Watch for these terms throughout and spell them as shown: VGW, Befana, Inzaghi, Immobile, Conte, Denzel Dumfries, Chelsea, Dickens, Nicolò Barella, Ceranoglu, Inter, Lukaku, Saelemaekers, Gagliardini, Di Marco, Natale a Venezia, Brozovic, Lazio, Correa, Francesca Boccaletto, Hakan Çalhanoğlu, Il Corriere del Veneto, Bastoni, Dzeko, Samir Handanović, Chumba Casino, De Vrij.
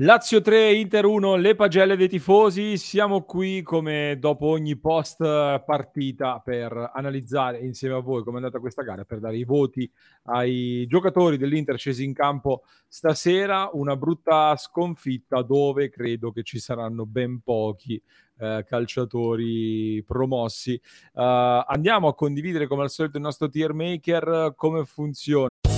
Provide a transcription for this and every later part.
Lazio 3, Inter 1, le pagelle dei tifosi. Siamo qui come dopo ogni post partita per analizzare insieme a voi come è andata questa gara, per dare i voti ai giocatori dell'Inter scesi in campo stasera. Una brutta sconfitta dove credo che ci saranno ben pochi calciatori promossi. Andiamo a condividere come al solito il nostro tier maker, come funziona.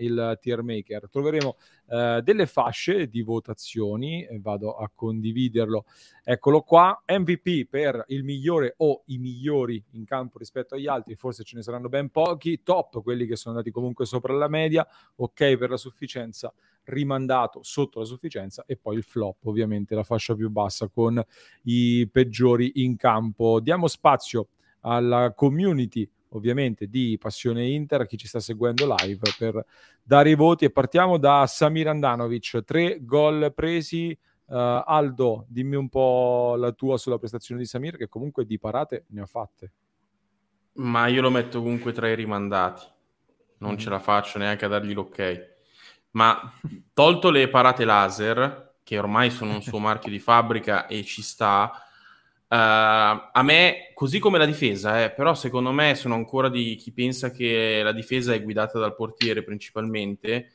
Il tier maker, troveremo delle fasce di votazioni, vado a condividerlo, eccolo qua. MVP per il migliore o i migliori in campo rispetto agli altri, forse ce ne saranno ben pochi. Top, quelli che sono andati comunque sopra la media, ok per la sufficienza, rimandato sotto la sufficienza, e poi il flop, ovviamente la fascia più bassa con i peggiori in campo. Diamo spazio alla community ovviamente di Passione Inter, chi ci sta seguendo live, per dare i voti, e partiamo da Samir Handanović. 3 gol presi. Aldo, dimmi un po' la tua sulla prestazione di Samir, che comunque di parate ne ha fatte, ma io lo metto comunque tra i rimandati, non ce la faccio neanche a dargli l'ok, ma tolto le parate laser che ormai sono un suo marchio di fabbrica e ci sta. A me, così come la difesa, però secondo me sono ancora di chi pensa che la difesa è guidata dal portiere principalmente.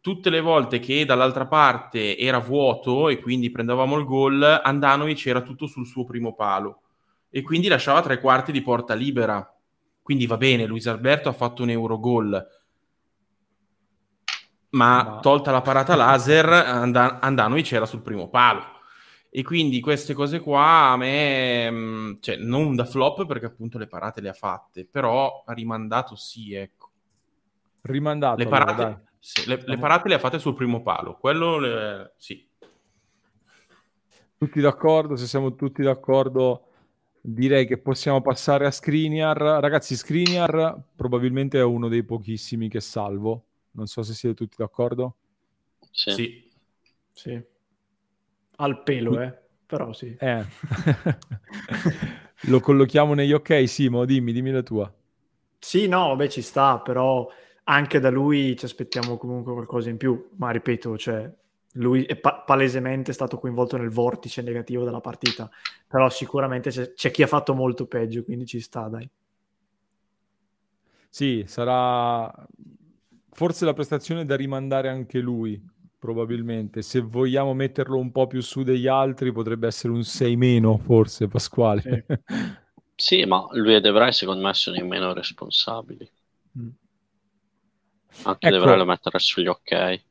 Tutte le volte che dall'altra parte era vuoto e quindi prendevamo il gol, Handanović era tutto sul suo primo palo e quindi lasciava 3/4 di porta libera. Quindi va bene, Luis Alberto ha fatto un Eurogol, ma tolta la parata laser, Handanović era sul primo palo. E quindi queste cose qua a me, cioè, non da flop perché appunto le parate le ha fatte, però rimandato sì, ecco. Rimandato le parate, allora, sì, le parate le ha fatte sul primo palo, quello sì. Tutti d'accordo? Se siamo tutti d'accordo direi che possiamo passare a Skriniar. Ragazzi, Skriniar probabilmente è uno dei pochissimi che salvo, non so se siete tutti d'accordo. Sì. Al pelo, però sì. Lo collochiamo negli ok, Simo, dimmi la tua. Sì, no, beh, ci sta, però anche da lui ci aspettiamo comunque qualcosa in più, ma ripeto, cioè, lui è palesemente stato coinvolto nel vortice negativo della partita, però sicuramente c'è chi ha fatto molto peggio, quindi ci sta, dai. Sì, sarà forse la prestazione da rimandare anche lui. Probabilmente, se vogliamo metterlo un po' più su degli altri, potrebbe essere un 6 meno, forse, Pasquale. Sì, ma lui e De Vrij secondo me sono i meno responsabili. Anche ecco. De Vrij lo metterà sugli ok.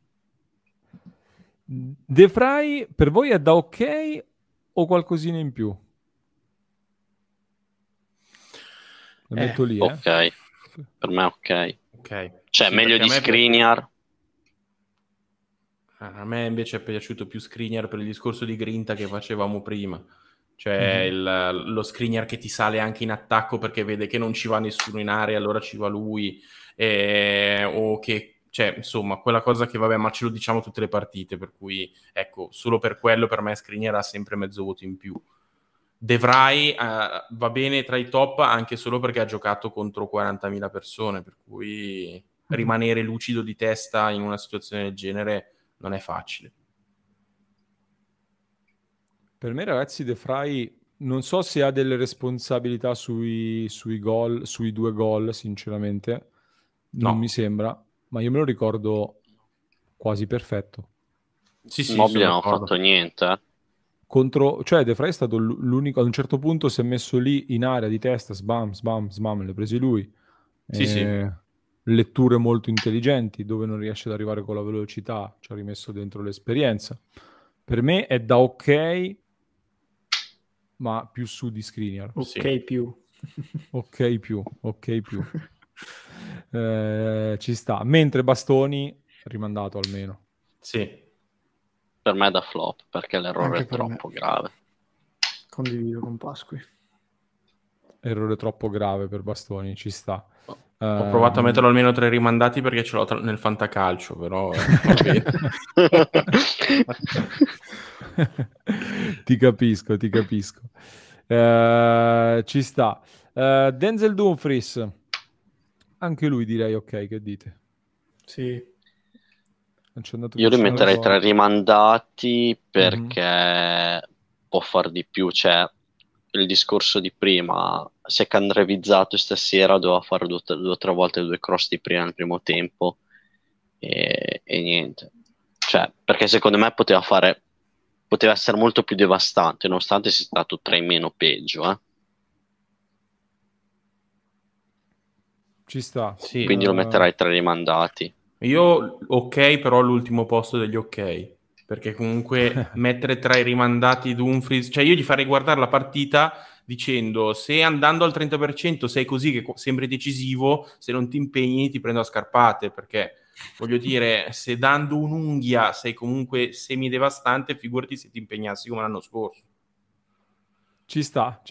De Vrij per voi è da ok o qualcosina in più? Lo metto lì, ok. Per me è ok. Cioè, sì, meglio di Skriniar. A me invece è piaciuto più Skriniar per il discorso di grinta che facevamo prima, cioè lo Skriniar che ti sale anche in attacco perché vede che non ci va nessuno in area, allora ci va lui, o che, cioè, insomma, quella cosa che vabbè, ma ce lo diciamo tutte le partite, per cui ecco, solo per quello per me Skriniar ha sempre mezzo voto in più. De Vrij va bene tra i top anche solo perché ha giocato contro 40.000 persone, per cui rimanere lucido di testa in una situazione del genere non è facile. Per me, ragazzi, De Vrij non so se ha delle responsabilità sui gol, sui 2 gol, sinceramente. Non mi sembra, ma io me lo ricordo quasi perfetto. Sì, Immobile non ha fatto niente. Contro, cioè De Vrij è stato l'unico, ad un certo punto si è messo lì in area di testa, sbam, le ha prese lui. Sì, sì. Letture molto intelligenti, dove non riesce ad arrivare con la velocità, ci ha rimesso dentro l'esperienza. Per me è da ok, ma più su di Skriniar. Ok più. Ci sta. Mentre Bastoni, rimandato almeno. Sì. Per me è da flop, perché l'errore è troppo grave. Condivido con Pasqui. Errore troppo grave per Bastoni, ci sta. Ho provato a metterlo almeno 3 rimandati perché ce l'ho nel fantacalcio, però... Ti capisco. Ci sta. Denzel Dumfries. Anche lui direi ok, che dite? Sì. Io li metterei 3 rimandati perché può far di più, cioè il discorso di prima si è candrevizzato stasera, doveva fare 2 o 3 volte 2 cross di prima nel primo tempo e niente, cioè perché secondo me poteva essere molto più devastante, nonostante sia stato 3 in meno peggio, Ci sta, sì, quindi lo metterai 3 rimandati. Io ok, però l'ultimo posto degli ok, perché comunque mettere tra i rimandati Dumfries, cioè io gli farei guardare la partita dicendo: se andando al 30% sei così che sembri decisivo, se non ti impegni ti prendo a scarpate, perché voglio dire, se dando un'unghia sei comunque semidevastante, figurati se ti impegnassi come l'anno scorso. Ci sta,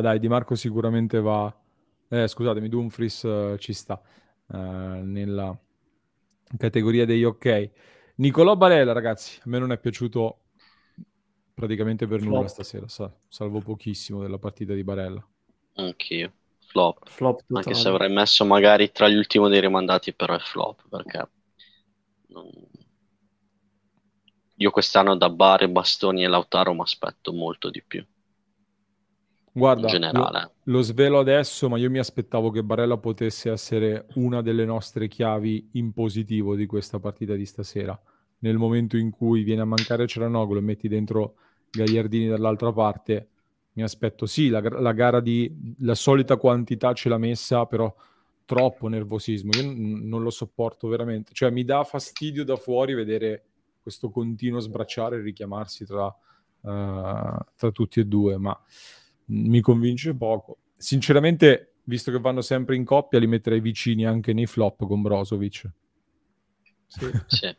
dai, Di Marco sicuramente va, scusatemi, Dumfries ci sta nella categoria degli ok. Nicolò Barella, ragazzi, a me non è piaciuto praticamente per flop. Nulla stasera, salvo pochissimo della partita di Barella. Anch'io, flop anche se avrei messo magari tra gli ultimi dei rimandati, però è flop perché io quest'anno da Bare, Bastoni e Lautaro mi aspetto molto di più. Guarda, in generale. Lo svelo adesso, ma io mi aspettavo che Barella potesse essere una delle nostre chiavi in positivo di questa partita di stasera. Nel momento in cui viene a mancare Ceranoglu e metti dentro Gagliardini dall'altra parte, mi aspetto sì, la gara di la solita quantità ce l'ha messa, però troppo nervosismo, io non lo sopporto veramente, cioè mi dà fastidio da fuori vedere questo continuo sbracciare e richiamarsi tra tutti e due, ma mi convince poco. Sinceramente, visto che vanno sempre in coppia, li metterei vicini anche nei flop con Brozovic. Sì.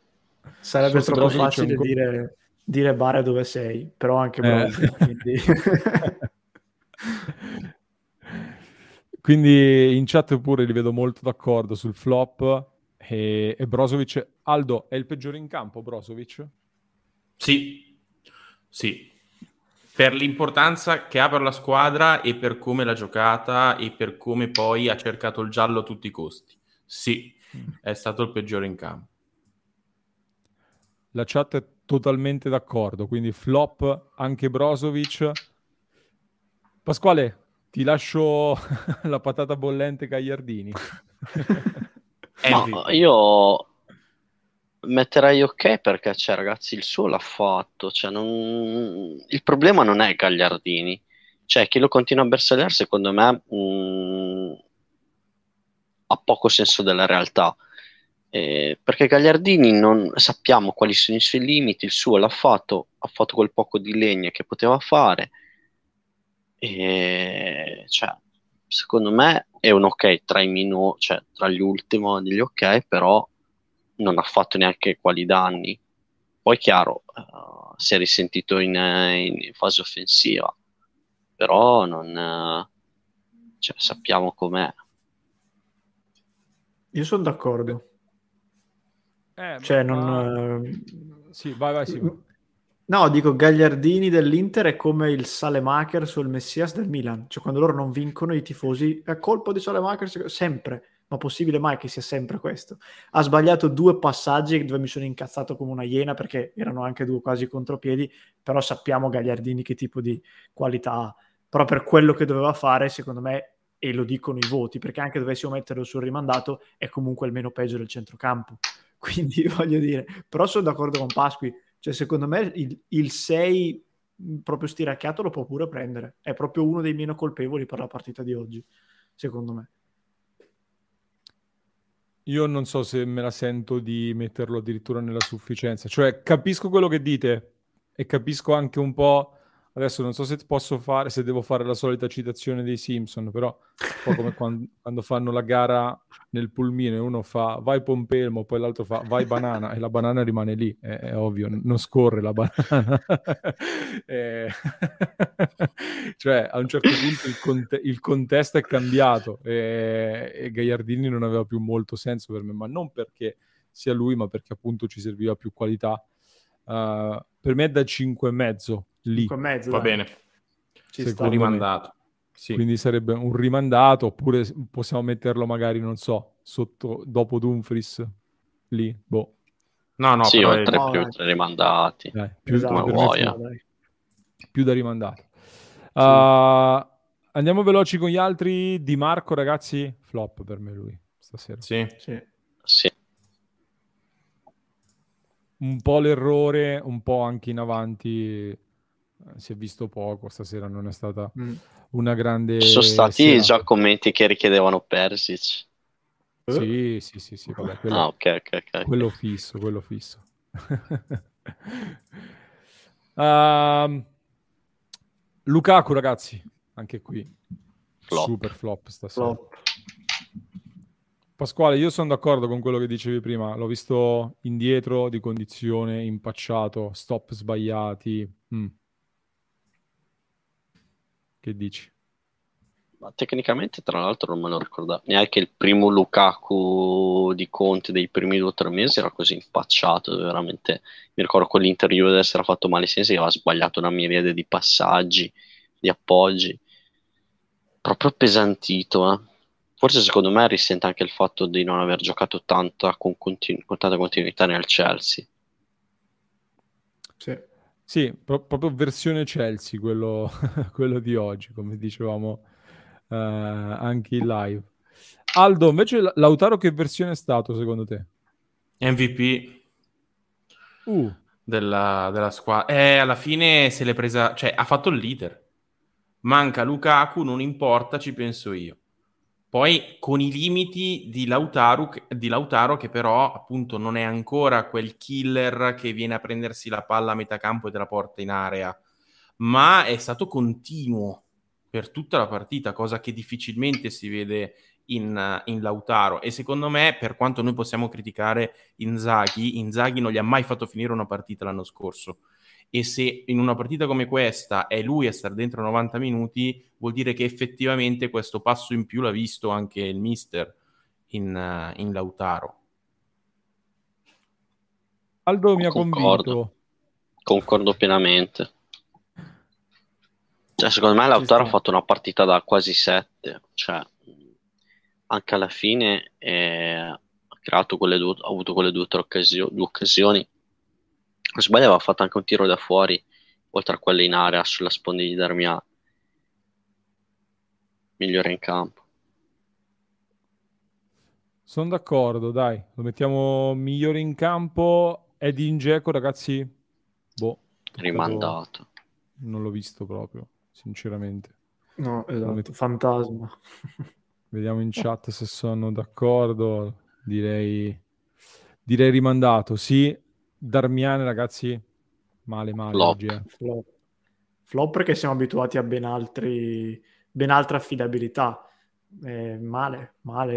Sarebbe troppo Brozovic facile dire Bare dove sei, però anche Brozovic. Quindi in chat pure li vedo molto d'accordo sul flop e Brozovic. Aldo, è il peggiore in campo Brozovic? Sì. Per l'importanza che ha per la squadra e per come l'ha giocata e per come poi ha cercato il giallo a tutti i costi. Sì, è stato il peggiore in campo. La chat è totalmente d'accordo, quindi flop anche Brozovic. Pasquale, ti lascio la patata bollente Gagliardini. No, io metterai ok perché cioè, ragazzi, il suo l'ha fatto, cioè, il problema non è Gagliardini, cioè chi lo continua a bersagliare secondo me ha poco senso della realtà, perché Gagliardini non sappiamo quali sono i suoi limiti, il suo l'ha fatto, ha fatto quel poco di legna che poteva fare e, cioè, secondo me è un ok tra i cioè tra gli ultimi degli ok, però non ha fatto neanche quali danni. Poi chiaro, si è risentito in fase offensiva, però non cioè, sappiamo com'è. Io sono d'accordo. Cioè ma... non sì, vai sì. No, dico Gagliardini dell'Inter è come il Saelemaekers o il Messias del Milan, cioè quando loro non vincono i tifosi è colpa di Saelemaekers sempre. Ma possibile mai che sia sempre questo? Ha sbagliato 2 passaggi dove mi sono incazzato come una iena perché erano anche 2 quasi contropiedi, però sappiamo Gagliardini che tipo di qualità ha. Però per quello che doveva fare, secondo me, e lo dicono i voti, perché anche dovessimo metterlo sul rimandato, è comunque il meno peggio del centrocampo. Quindi voglio dire, però sono d'accordo con Pasqui, Cioè, secondo me il 6 proprio stiracchiato lo può pure prendere. È proprio uno dei meno colpevoli per la partita di oggi, secondo me. Io non so se me la sento di metterlo addirittura nella sufficienza. Cioè, capisco quello che dite e capisco anche un po'... Adesso non so se posso fare, se devo fare la solita citazione dei Simpson, però un po' come quando fanno la gara nel pulmino e uno fa vai pompelmo, poi l'altro fa vai banana e la banana rimane lì, è ovvio, non scorre la banana. Cioè, a un certo punto il contesto è cambiato e Gagliardini non aveva più molto senso per me, ma non perché sia lui, ma perché appunto ci serviva più qualità. Per me è da 5,5 lì. Mezzo, va bene, ci sta rimandato, sì. Quindi sarebbe un rimandato, oppure possiamo metterlo magari, non so, sotto, dopo Dumfries lì, boh. No, sì, però tre rimandati, più, esatto, più da rimandato, sì. Andiamo veloci con gli altri. Di Marco, ragazzi, flop per me lui stasera. Sì. Un po' l'errore, un po' anche in avanti, si è visto poco stasera, non è stata una grande... Sono stati serata. Già commenti che richiedevano Persici. Sì, vabbè, quello, okay. quello fisso. Lukaku, ragazzi, anche qui flop. Super flop stasera. Flop. Pasquale, io sono d'accordo con quello che dicevi prima, l'ho visto indietro di condizione, impacciato, stop sbagliati. Che dici? Ma tecnicamente, tra l'altro, non me lo ricordavo, neanche il primo Lukaku di Conte dei primi 2 o 3 mesi era così impacciato, veramente. Mi ricordo con l'interview adesso era fatto male, senso che aveva sbagliato una miriade di passaggi, di appoggi, proprio pesantito, Forse secondo me risente anche il fatto di non aver giocato con tanta continuità nel Chelsea. Sì, proprio versione Chelsea, quello di oggi, come dicevamo anche in live. Aldo, invece Lautaro che versione è stato secondo te? MVP della squadra. Alla fine se l'è presa, cioè ha fatto il leader. Manca Lukaku, non importa, ci penso io. Poi con i limiti di Lautaro, che però appunto non è ancora quel killer che viene a prendersi la palla a metà campo e te la porta in area, ma è stato continuo per tutta la partita, cosa che difficilmente si vede in Lautaro. E secondo me, per quanto noi possiamo criticare Inzaghi non gli ha mai fatto finire una partita l'anno scorso. E se in una partita come questa è lui a stare dentro 90 minuti, vuol dire che effettivamente questo passo in più l'ha visto anche il mister in Lautaro. Aldo mi ha convinto. Concordo pienamente. Cioè, secondo me Lautaro ha fatto una partita da quasi 7, cioè anche alla fine ha avuto quelle due occasioni. Se sbaglio aveva fatto anche un tiro da fuori, oltre a quelle in area sulla sponda di Darmian, migliore in campo. Sono d'accordo, dai, lo mettiamo migliore in campo. È di Dzeko, ragazzi, rimandato. Non l'ho visto proprio, sinceramente. No, esatto, fantasma. Vediamo in chat se sono d'accordo. Direi rimandato, sì. Darmian, ragazzi, male flop. Oggi, flop perché siamo abituati a ben altra affidabilità. Male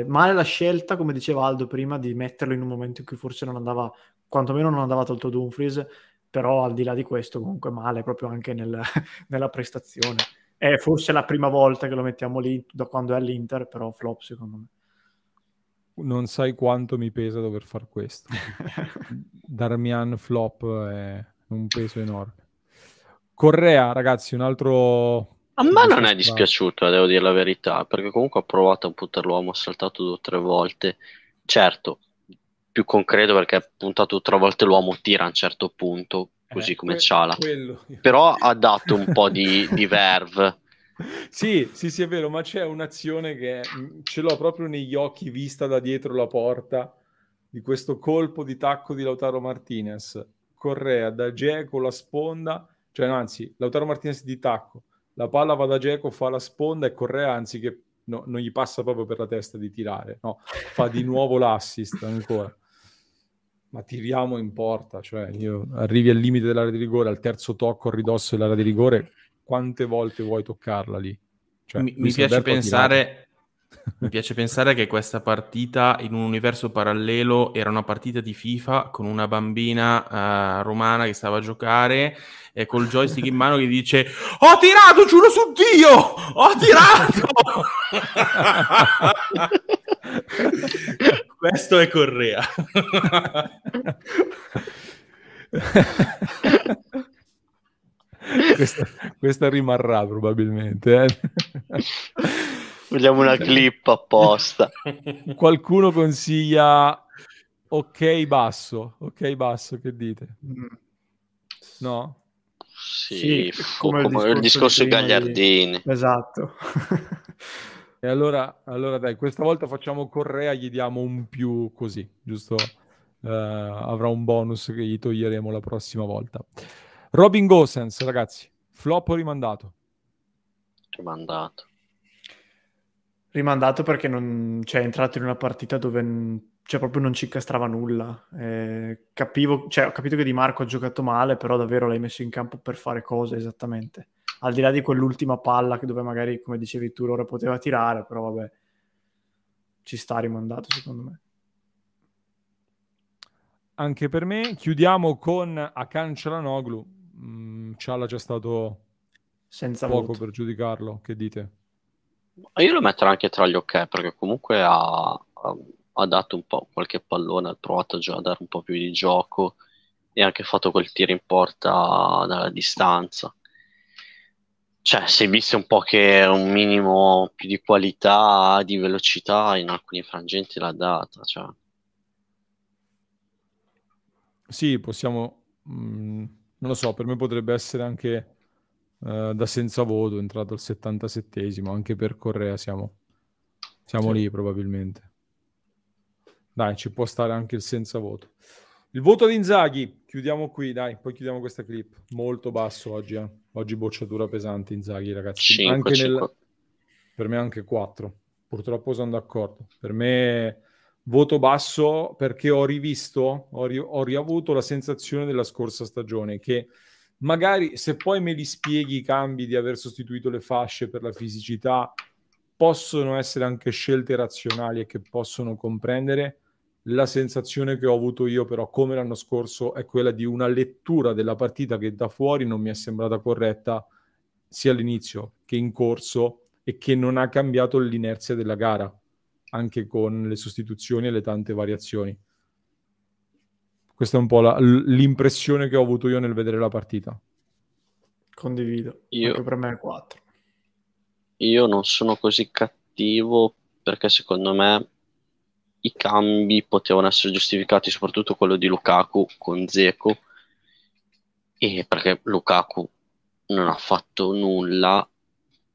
la scelta, come diceva Aldo prima, di metterlo in un momento in cui forse non andava, quantomeno non andava tolto Dumfries, però al di là di questo comunque male proprio anche nella prestazione. È forse la prima volta che lo mettiamo lì da quando è all'Inter, però flop secondo me. Non sai quanto mi pesa dover far questo. Darmian flop è un peso enorme. Correa, ragazzi, un altro... A me non è dispiaciuto, devo dire la verità, perché comunque ho provato a puntarlo, ho saltato 2 o 3 volte. Certo, più concreto perché ha puntato 3 volte l'uomo, tira a un certo punto, così come Çalha. Però ha dato un po' di verve. Sì, è vero, ma c'è un'azione che ce l'ho proprio negli occhi, vista da dietro la porta, di questo colpo di tacco di Lautaro Martinez Correa, da Dzeko la sponda, cioè anzi Lautaro Martinez di tacco, la palla va da Dzeko, fa la sponda e Correa anziché, no, non gli passa proprio per la testa di tirare, no, fa di nuovo l'assist ancora. Ma tiriamo in porta, cioè io arrivi al limite dell'area di rigore, al terzo tocco a ridosso dell'area di rigore, quante volte vuoi toccarla lì? Cioè, mi piace pensare, mi piace pensare che questa partita in un universo parallelo era una partita di FIFA con una bambina romana che stava a giocare e col joystick in mano che dice ho tirato, giuro su Dio, ho tirato! Questo è Correa. Questa rimarrà probabilmente. Vogliamo una clip apposta. Qualcuno consiglia ok basso, che dite? No? Sì, come il discorso di Gagliardini. Esatto. E allora dai, questa volta facciamo Correa, gli diamo un più così, giusto? Avrà un bonus che gli toglieremo la prossima volta. Robin Gosens, ragazzi, flop o rimandato? Rimandato perché non c'è entrato in una partita dove cioè, proprio non ci incastrava nulla. Ho capito che Di Marco ha giocato male, però davvero l'hai messo in campo per fare cosa esattamente? Al di là di quell'ultima palla che dove magari, come dicevi tu, Loro poteva tirare, però vabbè, ci sta rimandato secondo me. Anche per me. Chiudiamo con Hakan Çalhanoğlu. Ciala c'è stato senza poco voto per giudicarlo, che dite? Io lo metterò anche tra gli ok, perché comunque ha dato un po' qualche pallone, ha provato già a dare un po' più di gioco e ha anche fatto quel tiro in porta dalla distanza. Cioè, si è visto un po' che un minimo più di qualità, di velocità in alcuni frangenti l'ha data, cioè. Sì, possiamo, non lo so, per me potrebbe essere anche da senza voto, entrato al 77esimo, anche per Correa siamo sì, lì probabilmente. Dai, ci può stare anche il senza voto. Il voto di Inzaghi, chiudiamo qui, dai, poi chiudiamo questa clip. Molto basso oggi, eh. Oggi bocciatura pesante Inzaghi, ragazzi. 5, anche 5. Per me anche 4. Purtroppo sono d'accordo. Per me voto basso perché ho riavuto la sensazione della scorsa stagione che magari se poi me li spieghi i cambi di aver sostituito le fasce per la fisicità possono essere anche scelte razionali e che possono comprendere. La sensazione che ho avuto io però, come l'anno scorso, è quella di una lettura della partita che da fuori non mi è sembrata corretta sia all'inizio che in corso e che non ha cambiato l'inerzia della gara anche con le sostituzioni e le tante variazioni. Questa è un po' l'impressione che ho avuto io nel vedere la partita. Condivido, anche per me è 4. Io non sono così cattivo perché secondo me i cambi potevano essere giustificati, soprattutto quello di Lukaku con Dzeko, e perché Lukaku non ha fatto nulla,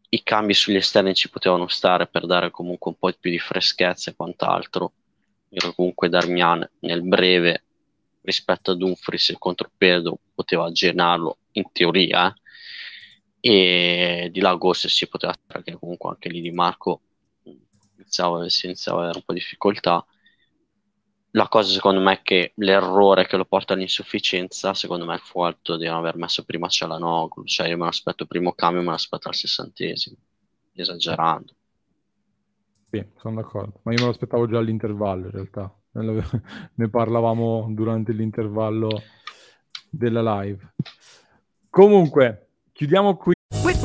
i cambi sugli esterni ci potevano stare per dare comunque un po' più di freschezza e quant'altro. Io comunque Darmian nel breve rispetto a Dumfries il contropedo poteva aggirarlo in teoria, e di là Gosens si poteva, perché comunque anche lì Di Marco iniziava ad avere un po' di difficoltà. La cosa secondo me è che l'errore che lo porta all'insufficienza secondo me è il fatto di non aver messo prima Çalhanoğlu, cioè io me l'aspetto il primo cambio, me l'aspetto al 60esimo, esagerando. Sì, sono d'accordo, ma io me lo aspettavo già all'intervallo in realtà, ne parlavamo durante l'intervallo della live. Comunque chiudiamo qui. With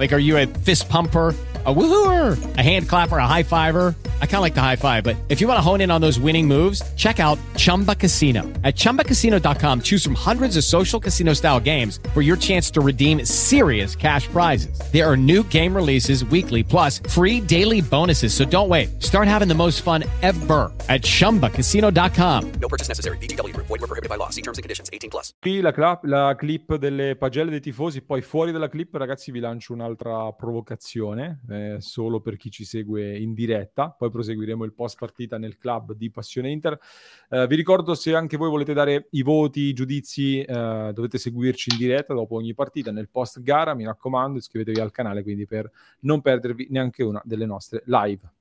Like, are you a fist pumper, a woohooer, a hand clapper, a high fiver? I kind of like the high five, but if you want to hone in on those winning moves, check out Chumba Casino. At chumbacasino.com, choose from hundreds of social casino style games for your chance to redeem serious cash prizes. There are new game releases weekly, plus free daily bonuses. So don't wait. Start having the most fun ever at chumbacasino.com. No purchase necessary. VGW. Void where prohibited by law. See terms and conditions. 18 plus. Qui la clip delle pagelle dei tifosi, poi fuori dalla clip, ragazzi, vi lancio un'altra provocazione, solo per chi ci segue in diretta. Poi proseguiremo il post partita nel club di Passione Inter. Vi ricordo, se anche voi volete dare i voti, i giudizi, dovete seguirci in diretta dopo ogni partita nel post gara, mi raccomando, iscrivetevi al canale quindi per non perdervi neanche una delle nostre live.